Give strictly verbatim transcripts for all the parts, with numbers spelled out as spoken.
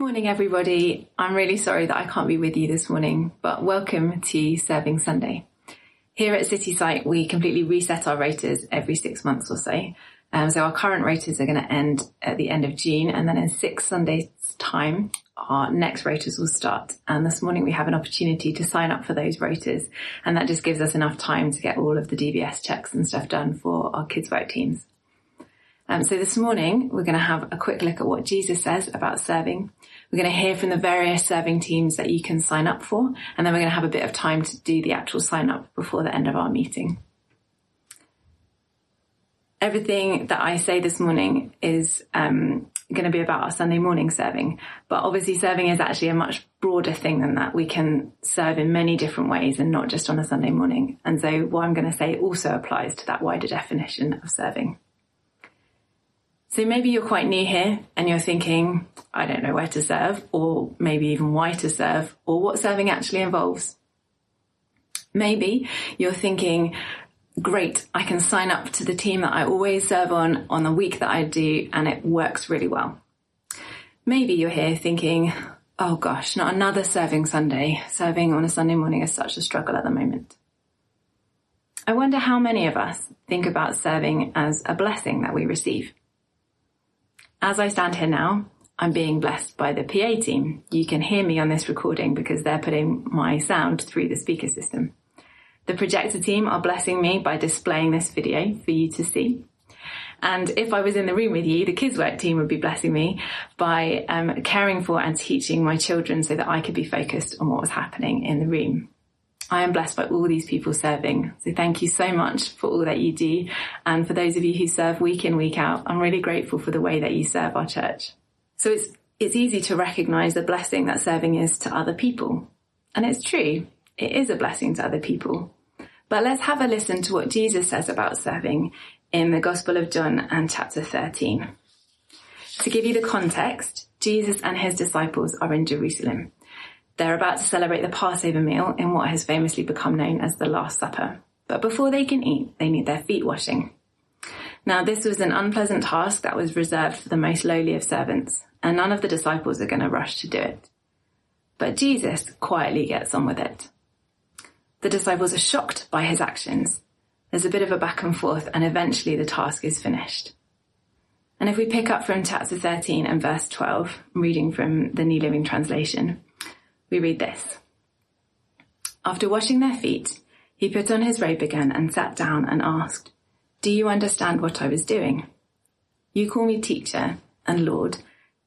Morning, everybody. I'm really sorry that I can't be with you this morning, but welcome to Serving Sunday. Here at CitySight, we completely reset our rotors every six months or so. Um, so our current rotors are going to end at the end of June, and then in six Sundays' time, our next rotors will start. And this morning we have an opportunity to sign up for those rotors, and that just gives us enough time to get all of the D B S checks and stuff done for our kids' work teams. Um, so this morning, we're going to have a quick look at what Jesus says about serving. We're going to hear from the various serving teams that you can sign up for, and then we're going to have a bit of time to do the actual sign up before the end of our meeting. Everything that I say this morning is um, going to be about our Sunday morning serving, but obviously serving is actually a much broader thing than that. We can serve in many different ways and not just on a Sunday morning. And so what I'm going to say also applies to that wider definition of serving. So maybe you're quite new here and you're thinking, I don't know where to serve, or maybe even why to serve, or what serving actually involves. Maybe you're thinking, great, I can sign up to the team that I always serve on on the week that I do, and it works really well. Maybe you're here thinking, oh gosh, not another serving Sunday. Serving on a Sunday morning is such a struggle at the moment. I wonder how many of us think about serving as a blessing that we receive. As I stand here now, I'm being blessed by the P A team. You can hear me on this recording because they're putting my sound through the speaker system. The projector team are blessing me by displaying this video for you to see. And if I was in the room with you, the kids' work team would be blessing me by um, caring for and teaching my children so that I could be focused on what was happening in the room. I am blessed by all these people serving. So thank you so much for all that you do. And for those of you who serve week in, week out, I'm really grateful for the way that you serve our church. So it's it's easy to recognise the blessing that serving is to other people. And it's true, it is a blessing to other people. But let's have a listen to what Jesus says about serving in the Gospel of John and chapter thirteen. To give you the context, Jesus and his disciples are in Jerusalem. They're about to celebrate the Passover meal in what has famously become known as the Last Supper. But before they can eat, they need their feet washing. Now, this was an unpleasant task that was reserved for the most lowly of servants, and none of the disciples are going to rush to do it. But Jesus quietly gets on with it. The disciples are shocked by his actions. There's a bit of a back and forth, and eventually the task is finished. And if we pick up from chapter thirteen and verse twelve, I'm reading from the New Living Translation, we read this. After washing their feet, he put on his robe again and sat down and asked, "Do you understand what I was doing? You call me teacher and Lord,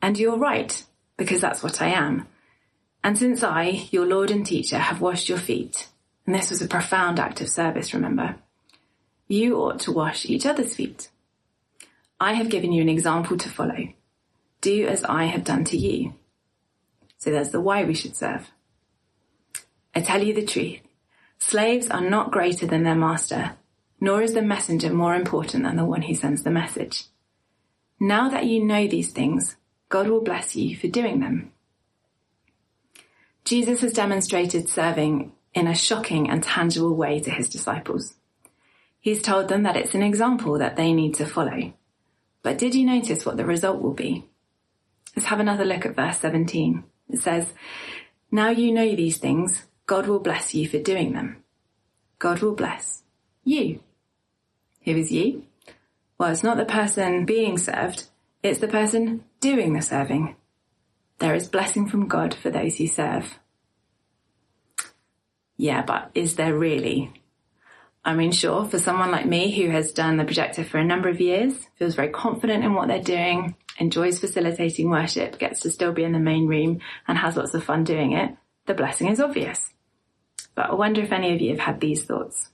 and you're right, because that's what I am. And since I, your Lord and teacher, have washed your feet," and this was a profound act of service, remember, "you ought to wash each other's feet. I have given you an example to follow. Do as I have done to you." So there's the why we should serve. "I tell you the truth, slaves are not greater than their master, nor is the messenger more important than the one who sends the message. Now that you know these things, God will bless you for doing them." Jesus has demonstrated serving in a shocking and tangible way to his disciples. He's told them that it's an example that they need to follow. But did you notice what the result will be? Let's have another look at verse seventeen. It says, "Now you know these things, God will bless you for doing them. God will bless you." Who is you? Well, it's not the person being served, it's the person doing the serving. There is blessing from God for those who serve. Yeah, but is there really? I mean, sure, for someone like me who has done the projector for a number of years, feels very confident in what they're doing, enjoys facilitating worship, gets to still be in the main room and has lots of fun doing it, the blessing is obvious. But I wonder if any of you have had these thoughts.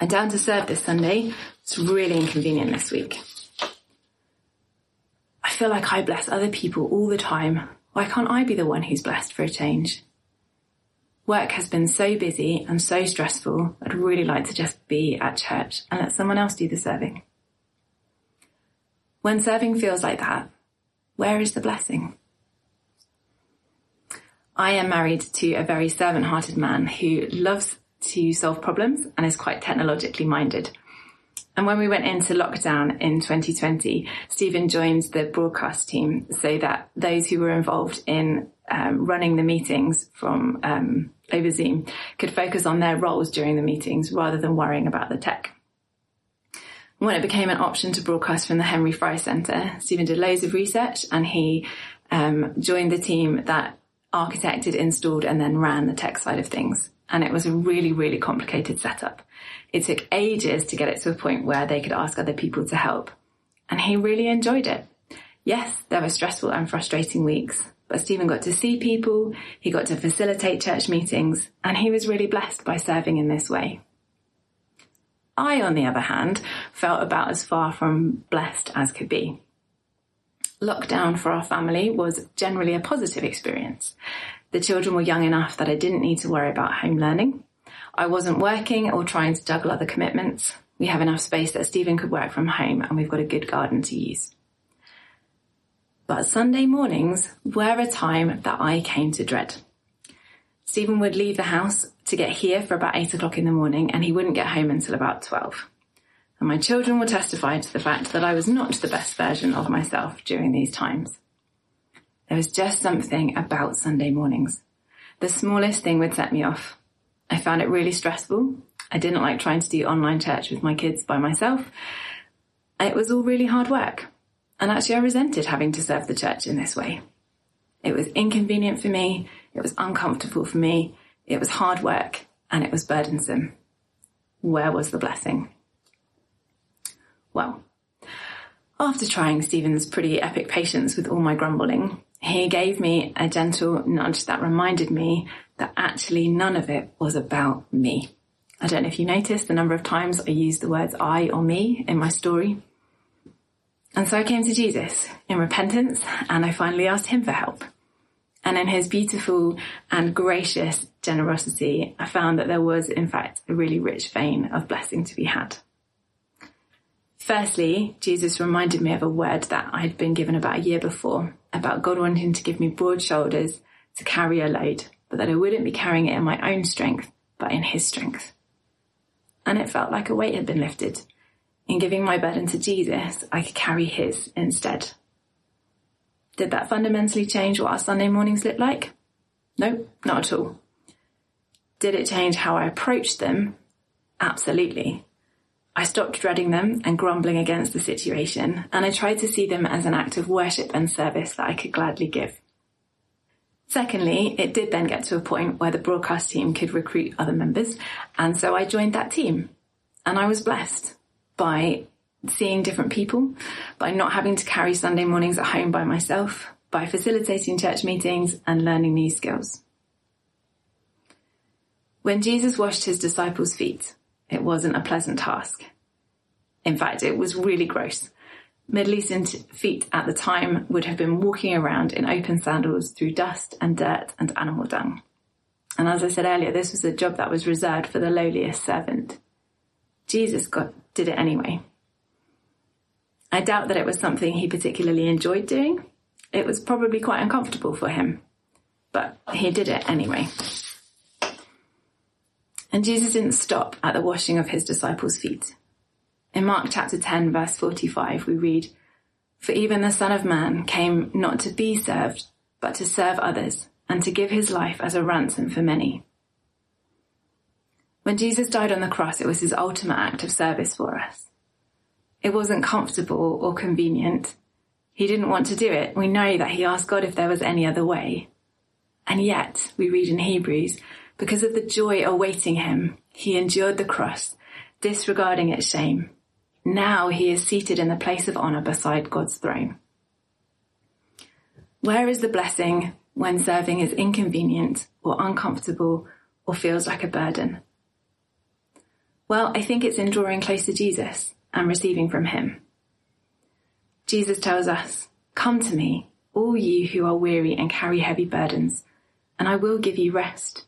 I'm down to serve this Sunday. It's really inconvenient this week. I feel like I bless other people all the time. Why can't I be the one who's blessed for a change? Work has been so busy and so stressful, I'd really like to just be at church and let someone else do the serving. When serving feels like that, where is the blessing? I am married to a very servant-hearted man who loves to solve problems and is quite technologically minded. And when we went into lockdown in twenty twenty, Stephen joined the broadcast team so that those who were involved in um, running the meetings from um, over Zoom could focus on their roles during the meetings rather than worrying about the tech. When it became an option to broadcast from the Henry Fry Centre, Stephen did loads of research and he um, joined the team that architected, installed and then ran the tech side of things. And it was a really, really complicated setup. It took ages to get it to a point where they could ask other people to help. And he really enjoyed it. Yes, there were stressful and frustrating weeks, but Stephen got to see people, he got to facilitate church meetings, and he was really blessed by serving in this way. I, on the other hand, felt about as far from blessed as could be. Lockdown for our family was generally a positive experience. The children were young enough that I didn't need to worry about home learning. I wasn't working or trying to juggle other commitments. We have enough space that Stephen could work from home and we've got a good garden to use. But Sunday mornings were a time that I came to dread. Stephen would leave the house to get here for about eight o'clock in the morning and he wouldn't get home until about twelve. And my children will testify to the fact that I was not the best version of myself during these times. There was just something about Sunday mornings. The smallest thing would set me off. I found it really stressful. I didn't like trying to do online church with my kids by myself. It was all really hard work. And actually I resented having to serve the church in this way. It was inconvenient for me. It was uncomfortable for me. It was hard work and it was burdensome. Where was the blessing? Well, after trying Stephen's pretty epic patience with all my grumbling, he gave me a gentle nudge that reminded me that actually none of it was about me. I don't know if you noticed the number of times I used the words I or me in my story. And so I came to Jesus in repentance and I finally asked him for help. And in his beautiful and gracious generosity, I found that there was, in fact, a really rich vein of blessing to be had. Firstly, Jesus reminded me of a word that I had been given about a year before, about God wanting to give me broad shoulders to carry a load, but that I wouldn't be carrying it in my own strength, but in his strength. And it felt like a weight had been lifted. In giving my burden to Jesus, I could carry his instead. Did that fundamentally change what our Sunday mornings looked like? No, not at all. Did it change how I approached them? Absolutely. I stopped dreading them and grumbling against the situation, and I tried to see them as an act of worship and service that I could gladly give. Secondly, it did then get to a point where the broadcast team could recruit other members, and so I joined that team. And I was blessed by seeing different people, by not having to carry Sunday mornings at home by myself, by facilitating church meetings and learning new skills. When Jesus washed his disciples' feet, it wasn't a pleasant task. In fact, it was really gross. Middle Eastern feet at the time would have been walking around in open sandals through dust and dirt and animal dung. And as I said earlier, this was a job that was reserved for the lowliest servant. Jesus got, did it anyway. I doubt that it was something he particularly enjoyed doing. It was probably quite uncomfortable for him, but he did it anyway. And Jesus didn't stop at the washing of his disciples' feet. In Mark chapter ten, verse forty-five, we read, "For even the Son of Man came not to be served, but to serve others, and to give his life as a ransom for many." When Jesus died on the cross, it was his ultimate act of service for us. It wasn't comfortable or convenient. He didn't want to do it. We know that he asked God if there was any other way. And yet, we read in Hebrews, because of the joy awaiting him, he endured the cross, disregarding its shame. Now he is seated in the place of honour beside God's throne. Where is the blessing when serving is inconvenient or uncomfortable or feels like a burden? Well, I think it's in drawing close to Jesus and receiving from him. Jesus tells us, "Come to me, all you who are weary and carry heavy burdens, and I will give you rest.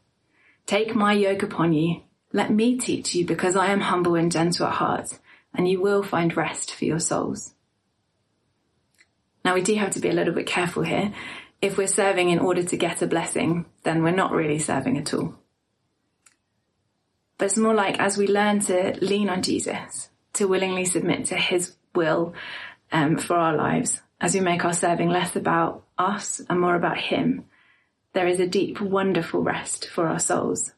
Take my yoke upon you. Let me teach you, because I am humble and gentle at heart, and you will find rest for your souls." Now, we do have to be a little bit careful here. If we're serving in order to get a blessing, then we're not really serving at all. But it's more like as we learn to lean on Jesus, to willingly submit to his will um, for our lives. As we make our serving less about us and more about him, there is a deep, wonderful rest for our souls.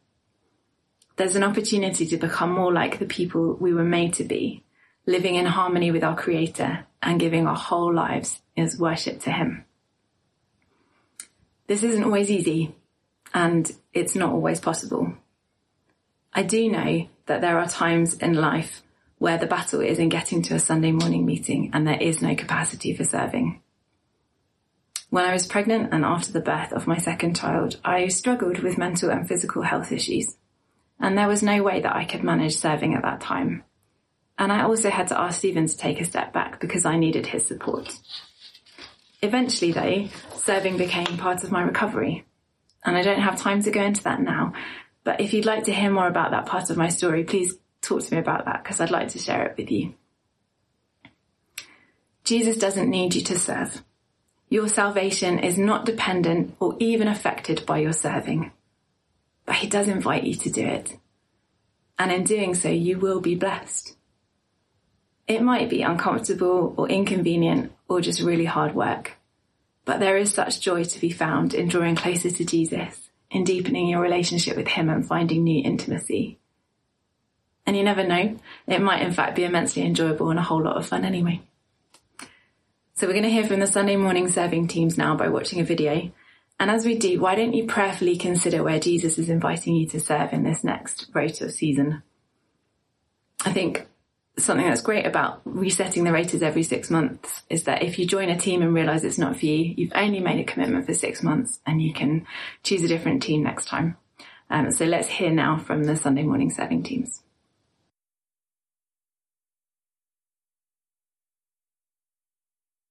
There's an opportunity to become more like the people we were made to be, living in harmony with our Creator and giving our whole lives as worship to him. This isn't always easy, and it's not always possible. I do know that there are times in life where the battle is in getting to a Sunday morning meeting and there is no capacity for serving. When I was pregnant and after the birth of my second child, I struggled with mental and physical health issues, and there was no way that I could manage serving at that time. And I also had to ask Stephen to take a step back because I needed his support. Eventually, though, serving became part of my recovery, and I don't have time to go into that now. But if you'd like to hear more about that part of my story, please talk to me about that, because I'd like to share it with you. Jesus doesn't need you to serve. Your salvation is not dependent or even affected by your serving. But he does invite you to do it. And in doing so, you will be blessed. It might be uncomfortable or inconvenient or just really hard work, but there is such joy to be found in drawing closer to Jesus, in deepening your relationship with him and finding new intimacy. And you never know, it might in fact be immensely enjoyable and a whole lot of fun anyway. So we're going to hear from the Sunday morning serving teams now by watching a video. And as we do, why don't you prayerfully consider where Jesus is inviting you to serve in this next Rota season? I think something that's great about resetting the Rotas every six months is that if you join a team and realise it's not for you, you've only made a commitment for six months and you can choose a different team next time. Um, so let's hear now from the Sunday morning serving teams.